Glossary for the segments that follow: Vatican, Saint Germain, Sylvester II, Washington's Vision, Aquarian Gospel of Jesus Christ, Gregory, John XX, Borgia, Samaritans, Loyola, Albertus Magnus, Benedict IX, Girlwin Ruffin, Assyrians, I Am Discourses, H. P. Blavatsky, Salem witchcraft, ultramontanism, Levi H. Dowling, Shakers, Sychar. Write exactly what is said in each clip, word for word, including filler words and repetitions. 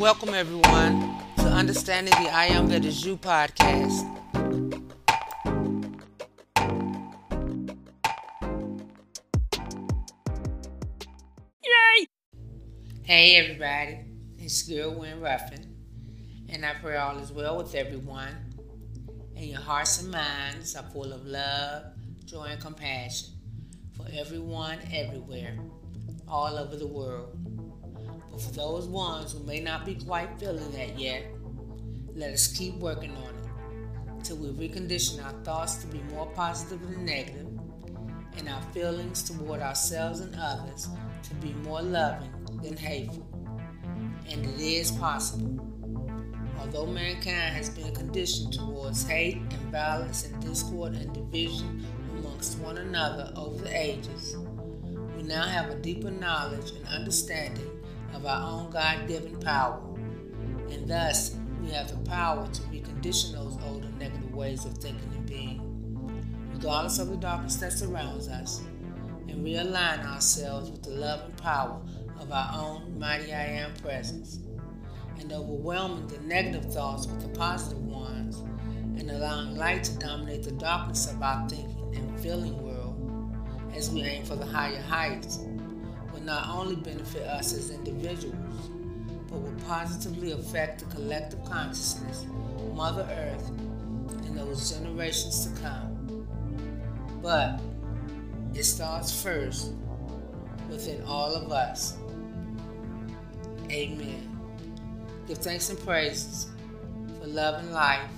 welcome everyone to Understanding the I Am That Is You podcast. Yay! Hey everybody, it's Girlwin Ruffin, and I pray all is well with everyone, and your hearts and minds are full of love, joy, and compassion for everyone, everywhere, all over the world. But for those ones who may not be quite feeling that yet, let us keep working on it till we recondition our thoughts to be more positive than negative, and our feelings toward ourselves and others to be more loving than hateful. And it is possible. Although mankind has been conditioned towards hate and violence and discord and division amongst one another over the ages, we now have a deeper knowledge and understanding of our own God-given power, and thus we have the power to recondition those older negative ways of thinking and being, regardless of the darkness that surrounds us, and realign ourselves with the love and power of our own mighty I Am presence, and overwhelming the negative thoughts with the positive ones, and allowing light to dominate the darkness of our thinking and feeling world as we aim for the higher heights. Not only benefit us as individuals, but will positively affect the collective consciousness, Mother Earth, and those generations to come. But it starts first within all of us. Amen. Give thanks and praises for love and life.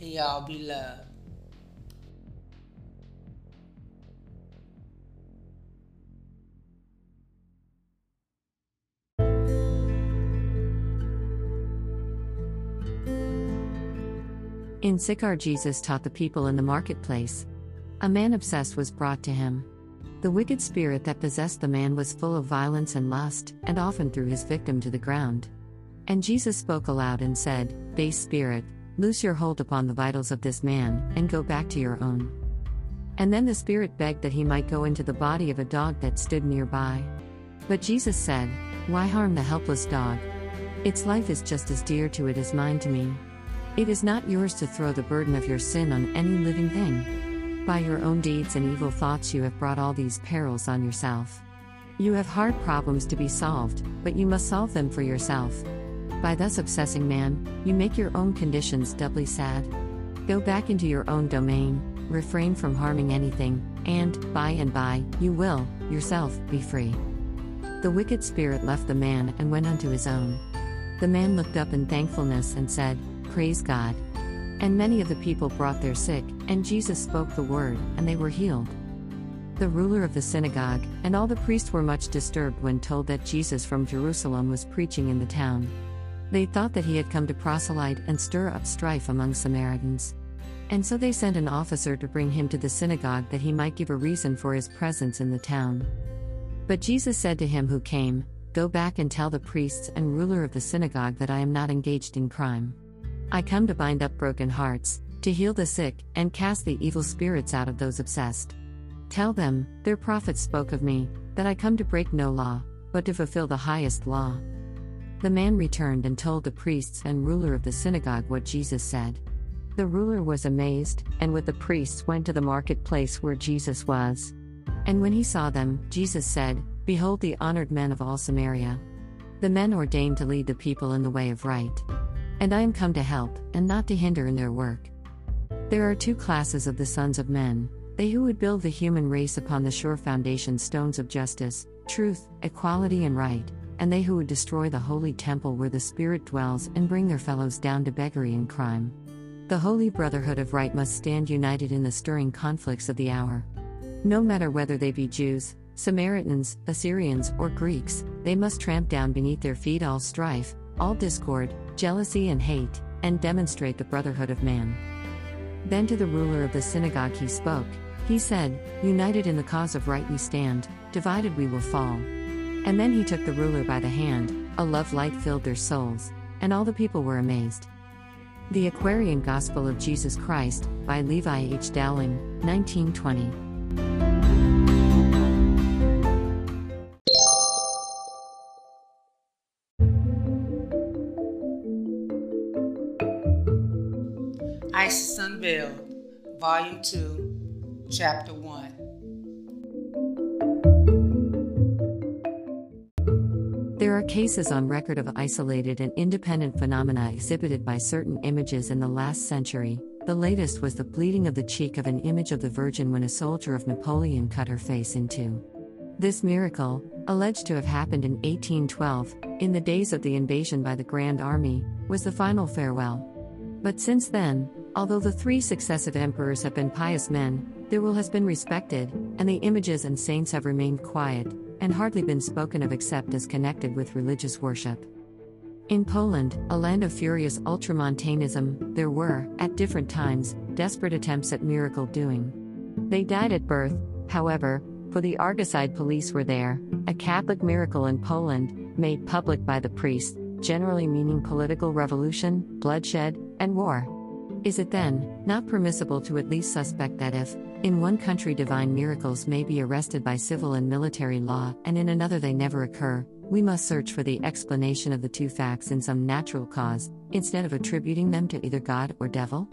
And y'all be loved. In Sychar, Jesus taught the people in the marketplace. A man obsessed was brought to him. The wicked spirit that possessed the man was full of violence and lust, and often threw his victim to the ground. And Jesus spoke aloud and said, "Base spirit, loose your hold upon the vitals of this man, and go back to your own." And then the spirit begged that he might go into the body of a dog that stood nearby. But Jesus said, "Why harm the helpless dog? Its life is just as dear to it as mine to me. It is not yours to throw the burden of your sin on any living thing. By your own deeds and evil thoughts you have brought all these perils on yourself. You have hard problems to be solved, but you must solve them for yourself. By thus obsessing man, you make your own conditions doubly sad. Go back into your own domain, refrain from harming anything, and, by and by, you will, yourself, be free." The wicked spirit left the man and went unto his own. The man looked up in thankfulness and said, "Praise God." And many of the people brought their sick, and Jesus spoke the word, and they were healed. The ruler of the synagogue and all the priests were much disturbed when told that Jesus from Jerusalem was preaching in the town. They thought that he had come to proselyte and stir up strife among Samaritans. And so they sent an officer to bring him to the synagogue that he might give a reason for his presence in the town. But Jesus said to him who came, "Go back and tell the priests and ruler of the synagogue that I am not engaged in crime. I come to bind up broken hearts, to heal the sick, and cast the evil spirits out of those obsessed. Tell them, their prophets spoke of me, that I come to break no law, but to fulfill the highest law." The man returned and told the priests and ruler of the synagogue what Jesus said. The ruler was amazed, and with the priests went to the marketplace where Jesus was. And when he saw them, Jesus said, "Behold the honored men of all Samaria. The men ordained to lead the people in the way of right. And I am come to help, and not to hinder in their work. There are two classes of the sons of men, they who would build the human race upon the sure foundation stones of justice, truth, equality and right, and they who would destroy the holy temple where the Spirit dwells and bring their fellows down to beggary and crime. The holy brotherhood of right must stand united in the stirring conflicts of the hour. No matter whether they be Jews, Samaritans, Assyrians, or Greeks, they must tramp down beneath their feet all strife, all discord, jealousy and hate, and demonstrate the brotherhood of man." Then to the ruler of the synagogue he spoke. He said, "United in the cause of right we stand, divided we will fall." And then he took the ruler by the hand, a love light filled their souls, and all the people were amazed. The Aquarian Gospel of Jesus Christ, by Levi H. Dowling, nineteen twenty. Christ is Unveiled, Volume two, Chapter one. There are cases on record of isolated and independent phenomena exhibited by certain images in the last century. The latest was the bleeding of the cheek of an image of the Virgin when a soldier of Napoleon cut her face in two. This miracle, alleged to have happened in eighteen twelve, in the days of the invasion by the Grand Army, was the final farewell. But since then, although the three successive emperors have been pious men, their will has been respected, and the images and saints have remained quiet, and hardly been spoken of except as connected with religious worship. In Poland, a land of furious ultramontanism, there were, at different times, desperate attempts at miracle doing. They died at birth, however, for the Argoside police were there, a Catholic miracle in Poland, made public by the priests, generally meaning political revolution, bloodshed, and war. Is it then not permissible to at least suspect that if, in one country divine miracles may be arrested by civil and military law, and in another they never occur, we must search for the explanation of the two facts in some natural cause, instead of attributing them to either God or devil?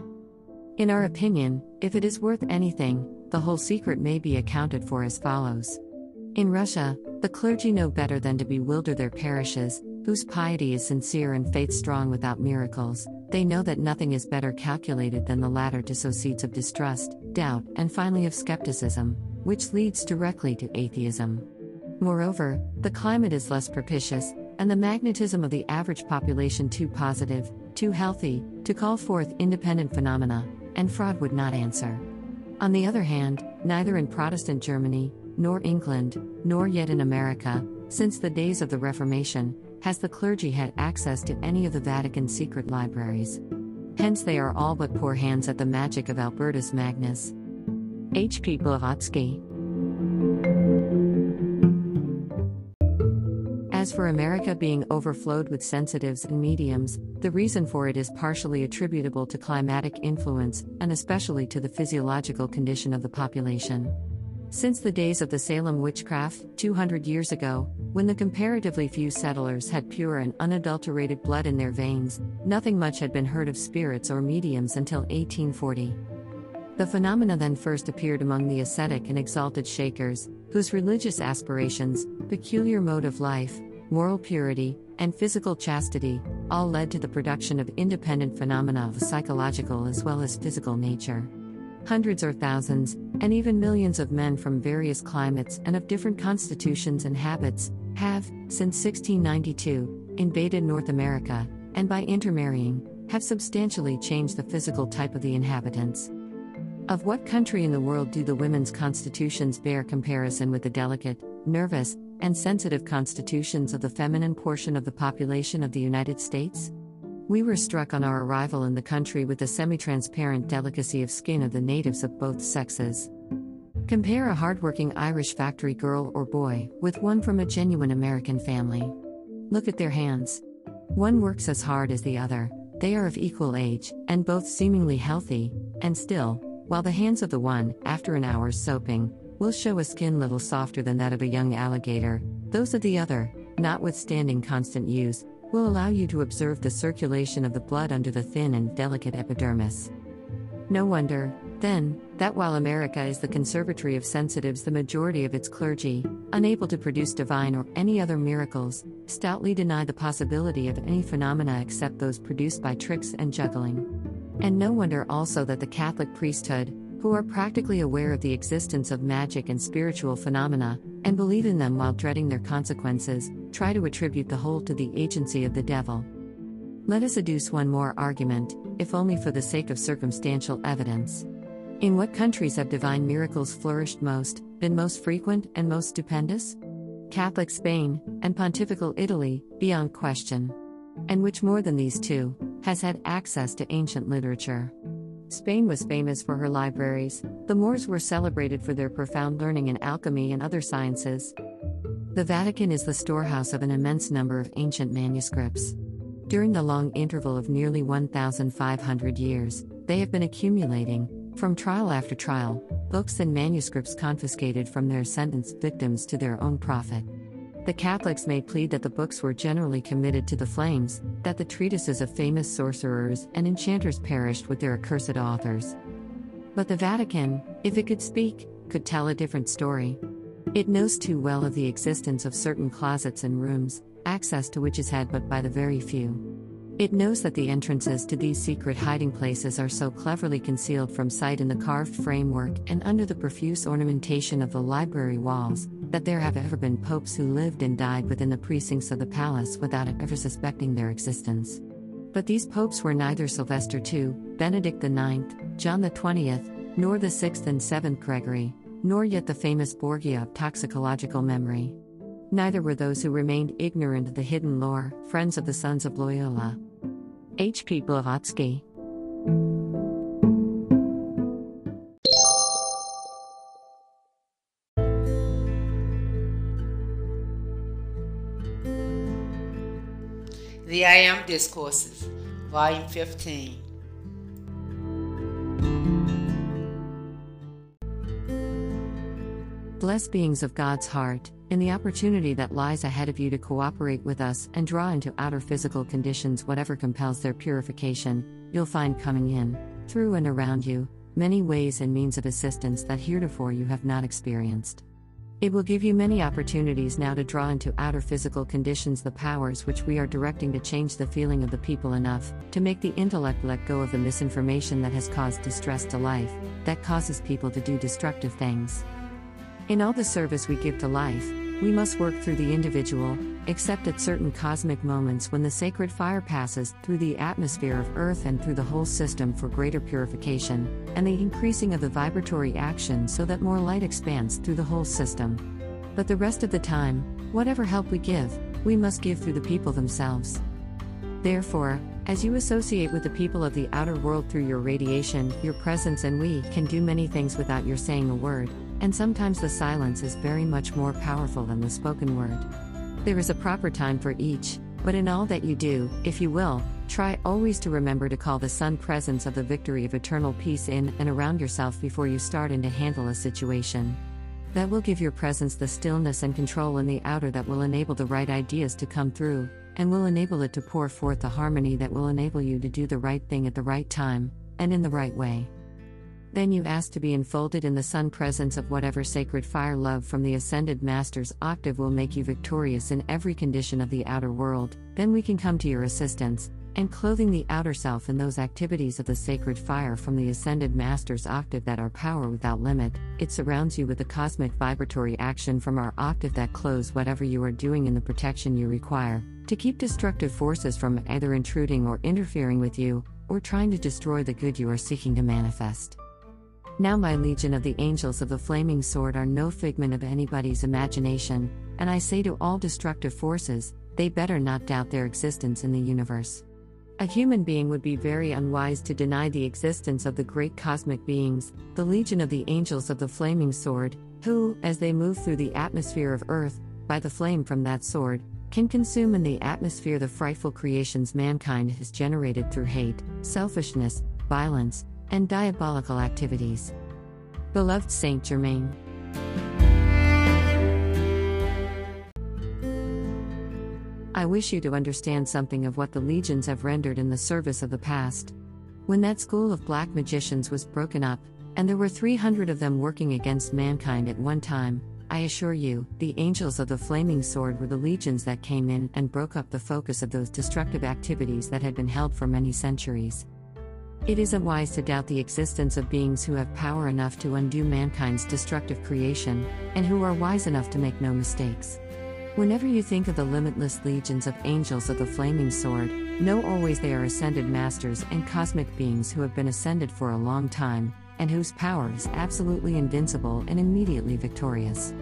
In our opinion, if it is worth anything, the whole secret may be accounted for as follows. In Russia, the clergy know better than to bewilder their parishes, whose piety is sincere and faith strong without miracles. They know that nothing is better calculated than the latter to sow seeds of distrust, doubt, and finally of skepticism, which leads directly to atheism. Moreover, the climate is less propitious, and the magnetism of the average population too positive, too healthy, to call forth independent phenomena, and fraud would not answer. On the other hand, neither in Protestant Germany, nor England, nor yet in America, since the days of the Reformation, has the clergy had access to any of the Vatican's secret libraries. Hence they are all but poor hands at the magic of Albertus Magnus. H. P. Blavatsky. As for America being overflowed with sensitives and mediums, the reason for it is partially attributable to climatic influence, and especially to the physiological condition of the population. Since the days of the Salem witchcraft, two hundred years ago, when the comparatively few settlers had pure and unadulterated blood in their veins, nothing much had been heard of spirits or mediums until eighteen forty. The phenomena then first appeared among the ascetic and exalted Shakers, whose religious aspirations, peculiar mode of life, moral purity, and physical chastity, all led to the production of independent phenomena of a psychological as well as physical nature. Hundreds or thousands, and even millions of men from various climates and of different constitutions and habits, have, since sixteen ninety-two, invaded North America, and by intermarrying, have substantially changed the physical type of the inhabitants. Of what country in the world do the women's constitutions bear comparison with the delicate, nervous, and sensitive constitutions of the feminine portion of the population of the United States? We were struck on our arrival in the country with the semi-transparent delicacy of skin of the natives of both sexes. Compare a hard-working Irish factory girl or boy with one from a genuine American family. Look at their hands. One works as hard as the other, they are of equal age, and both seemingly healthy, and still, while the hands of the one, after an hour's soaping, will show a skin little softer than that of a young alligator, those of the other, notwithstanding constant use, will allow you to observe the circulation of the blood under the thin and delicate epidermis. No wonder, then, that while America is the conservatory of sensitives, the majority of its clergy, unable to produce divine or any other miracles, stoutly deny the possibility of any phenomena except those produced by tricks and juggling. And no wonder also that the Catholic priesthood, who are practically aware of the existence of magic and spiritual phenomena, and believe in them while dreading their consequences, try to attribute the whole to the agency of the devil. Let us adduce one more argument, if only for the sake of circumstantial evidence. In what countries have divine miracles flourished most, been most frequent and most stupendous? Catholic Spain, and Pontifical Italy, beyond question. And which more than these two, has had access to ancient literature? Spain was famous for her libraries, the Moors were celebrated for their profound learning in alchemy and other sciences. The Vatican is the storehouse of an immense number of ancient manuscripts. During the long interval of nearly fifteen hundred years, they have been accumulating, from trial after trial, books and manuscripts confiscated from their sentenced victims to their own profit. The Catholics may plead that the books were generally committed to the flames, that the treatises of famous sorcerers and enchanters perished with their accursed authors. But the Vatican, if it could speak, could tell a different story. It knows too well of the existence of certain closets and rooms, access to which is had but by the very few. It knows that the entrances to these secret hiding places are so cleverly concealed from sight in the carved framework and under the profuse ornamentation of the library walls, that there have ever been popes who lived and died within the precincts of the palace without ever suspecting their existence. But these popes were neither Sylvester the Second, Benedict the Ninth, John the Twentieth, nor the sixth and seventh Gregory, nor yet the famous Borgia of toxicological memory. Neither were those who remained ignorant of the hidden lore, friends of the sons of Loyola. H P Blavatsky. The I Am Discourses, Volume fifteen. Blessed beings of God's heart, in the opportunity that lies ahead of you to cooperate with us and draw into outer physical conditions whatever compels their purification, you'll find coming in, through and around you, many ways and means of assistance that heretofore you have not experienced. It will give you many opportunities now to draw into outer physical conditions the powers which we are directing to change the feeling of the people enough, to make the intellect let go of the misinformation that has caused distress to life, that causes people to do destructive things. In all the service we give to life, we must work through the individual, except at certain cosmic moments when the sacred fire passes through the atmosphere of Earth and through the whole system for greater purification, and the increasing of the vibratory action so that more light expands through the whole system. But the rest of the time, whatever help we give, we must give through the people themselves. Therefore, as you associate with the people of the outer world through your radiation, your presence, and we can do many things without your saying a word, and sometimes the silence is very much more powerful than the spoken word. There is a proper time for each, but in all that you do, if you will, try always to remember to call the sun presence of the victory of eternal peace in and around yourself before you start in to handle a situation. That will give your presence the stillness and control in the outer that will enable the right ideas to come through, and will enable it to pour forth the harmony that will enable you to do the right thing at the right time, and in the right way. Then you ask to be enfolded in the sun presence of whatever sacred fire love from the Ascended Master's octave will make you victorious in every condition of the outer world, then we can come to your assistance, and clothing the outer self in those activities of the sacred fire from the Ascended Master's octave that are power without limit, it surrounds you with the cosmic vibratory action from our octave that clothes whatever you are doing in the protection you require, to keep destructive forces from either intruding or interfering with you, or trying to destroy the good you are seeking to manifest. Now my legion of the angels of the flaming sword are no figment of anybody's imagination, and I say to all destructive forces, they better not doubt their existence in the universe. A human being would be very unwise to deny the existence of the great cosmic beings, the legion of the angels of the flaming sword, who, as they move through the atmosphere of Earth, by the flame from that sword, can consume in the atmosphere the frightful creations mankind has generated through hate, selfishness, violence, and diabolical activities. Beloved Saint Germain. I wish you to understand something of what the legions have rendered in the service of the past. When that school of black magicians was broken up, and there were three hundred of them working against mankind at one time, I assure you, the angels of the flaming sword were the legions that came in and broke up the focus of those destructive activities that had been held for many centuries. It isn't wise to doubt the existence of beings who have power enough to undo mankind's destructive creation, and who are wise enough to make no mistakes. Whenever you think of the limitless legions of angels of the flaming sword, know always they are ascended masters and cosmic beings who have been ascended for a long time, and whose power is absolutely invincible and immediately victorious.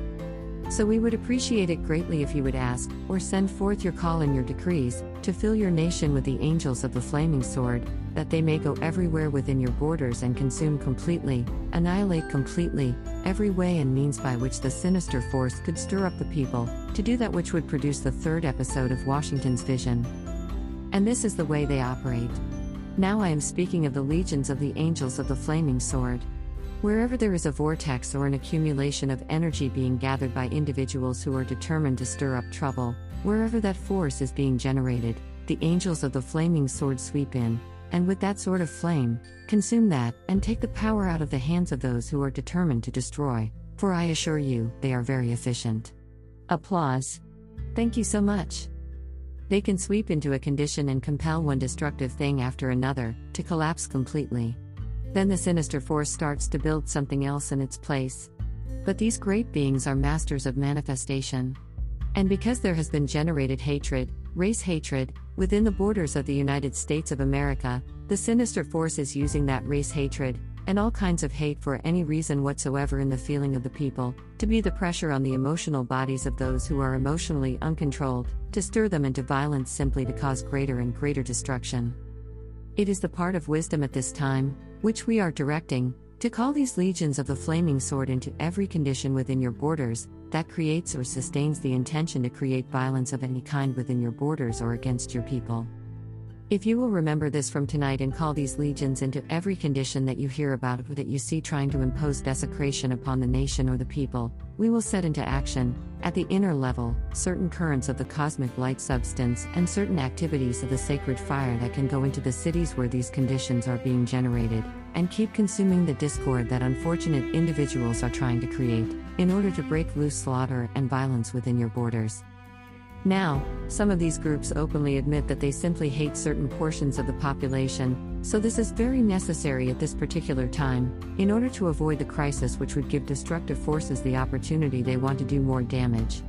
So we would appreciate it greatly if you would ask, or send forth your call and your decrees, to fill your nation with the angels of the flaming sword, that they may go everywhere within your borders and consume completely, annihilate completely, every way and means by which the sinister force could stir up the people, to do that which would produce the third episode of Washington's Vision. And this is the way they operate. Now I am speaking of the legions of the angels of the flaming sword. Wherever there is a vortex or an accumulation of energy being gathered by individuals who are determined to stir up trouble, wherever that force is being generated, the angels of the flaming sword sweep in, and with that sword of flame, consume that, and take the power out of the hands of those who are determined to destroy, for I assure you, they are very efficient. Applause. Thank you so much. They can sweep into a condition and compel one destructive thing after another, to collapse completely. Then the sinister force starts to build something else in its place. But these great beings are masters of manifestation. And because there has been generated hatred, race hatred, within the borders of the United States of America, the sinister force is using that race hatred, and all kinds of hate for any reason whatsoever in the feeling of the people, to be the pressure on the emotional bodies of those who are emotionally uncontrolled, to stir them into violence simply to cause greater and greater destruction. It is the part of wisdom at this time, which we are directing, to call these legions of the flaming sword into every condition within your borders, that creates or sustains the intention to create violence of any kind within your borders or against your people. If you will remember this from tonight and call these legions into every condition that you hear about or that you see trying to impose desecration upon the nation or the people, we will set into action, at the inner level, certain currents of the cosmic light substance and certain activities of the sacred fire that can go into the cities where these conditions are being generated, and keep consuming the discord that unfortunate individuals are trying to create, in order to break loose slaughter and violence within your borders. Now, some of these groups openly admit that they simply hate certain portions of the population, so this is very necessary at this particular time, in order to avoid the crisis which would give destructive forces the opportunity they want to do more damage.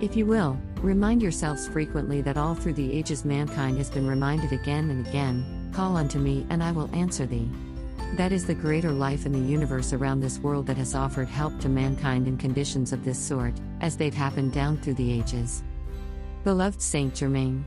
If you will, remind yourselves frequently that all through the ages mankind has been reminded again and again, "Call unto me and I will answer thee." That is the greater life in the universe around this world that has offered help to mankind in conditions of this sort, as they've happened down through the ages. Beloved Saint Germain.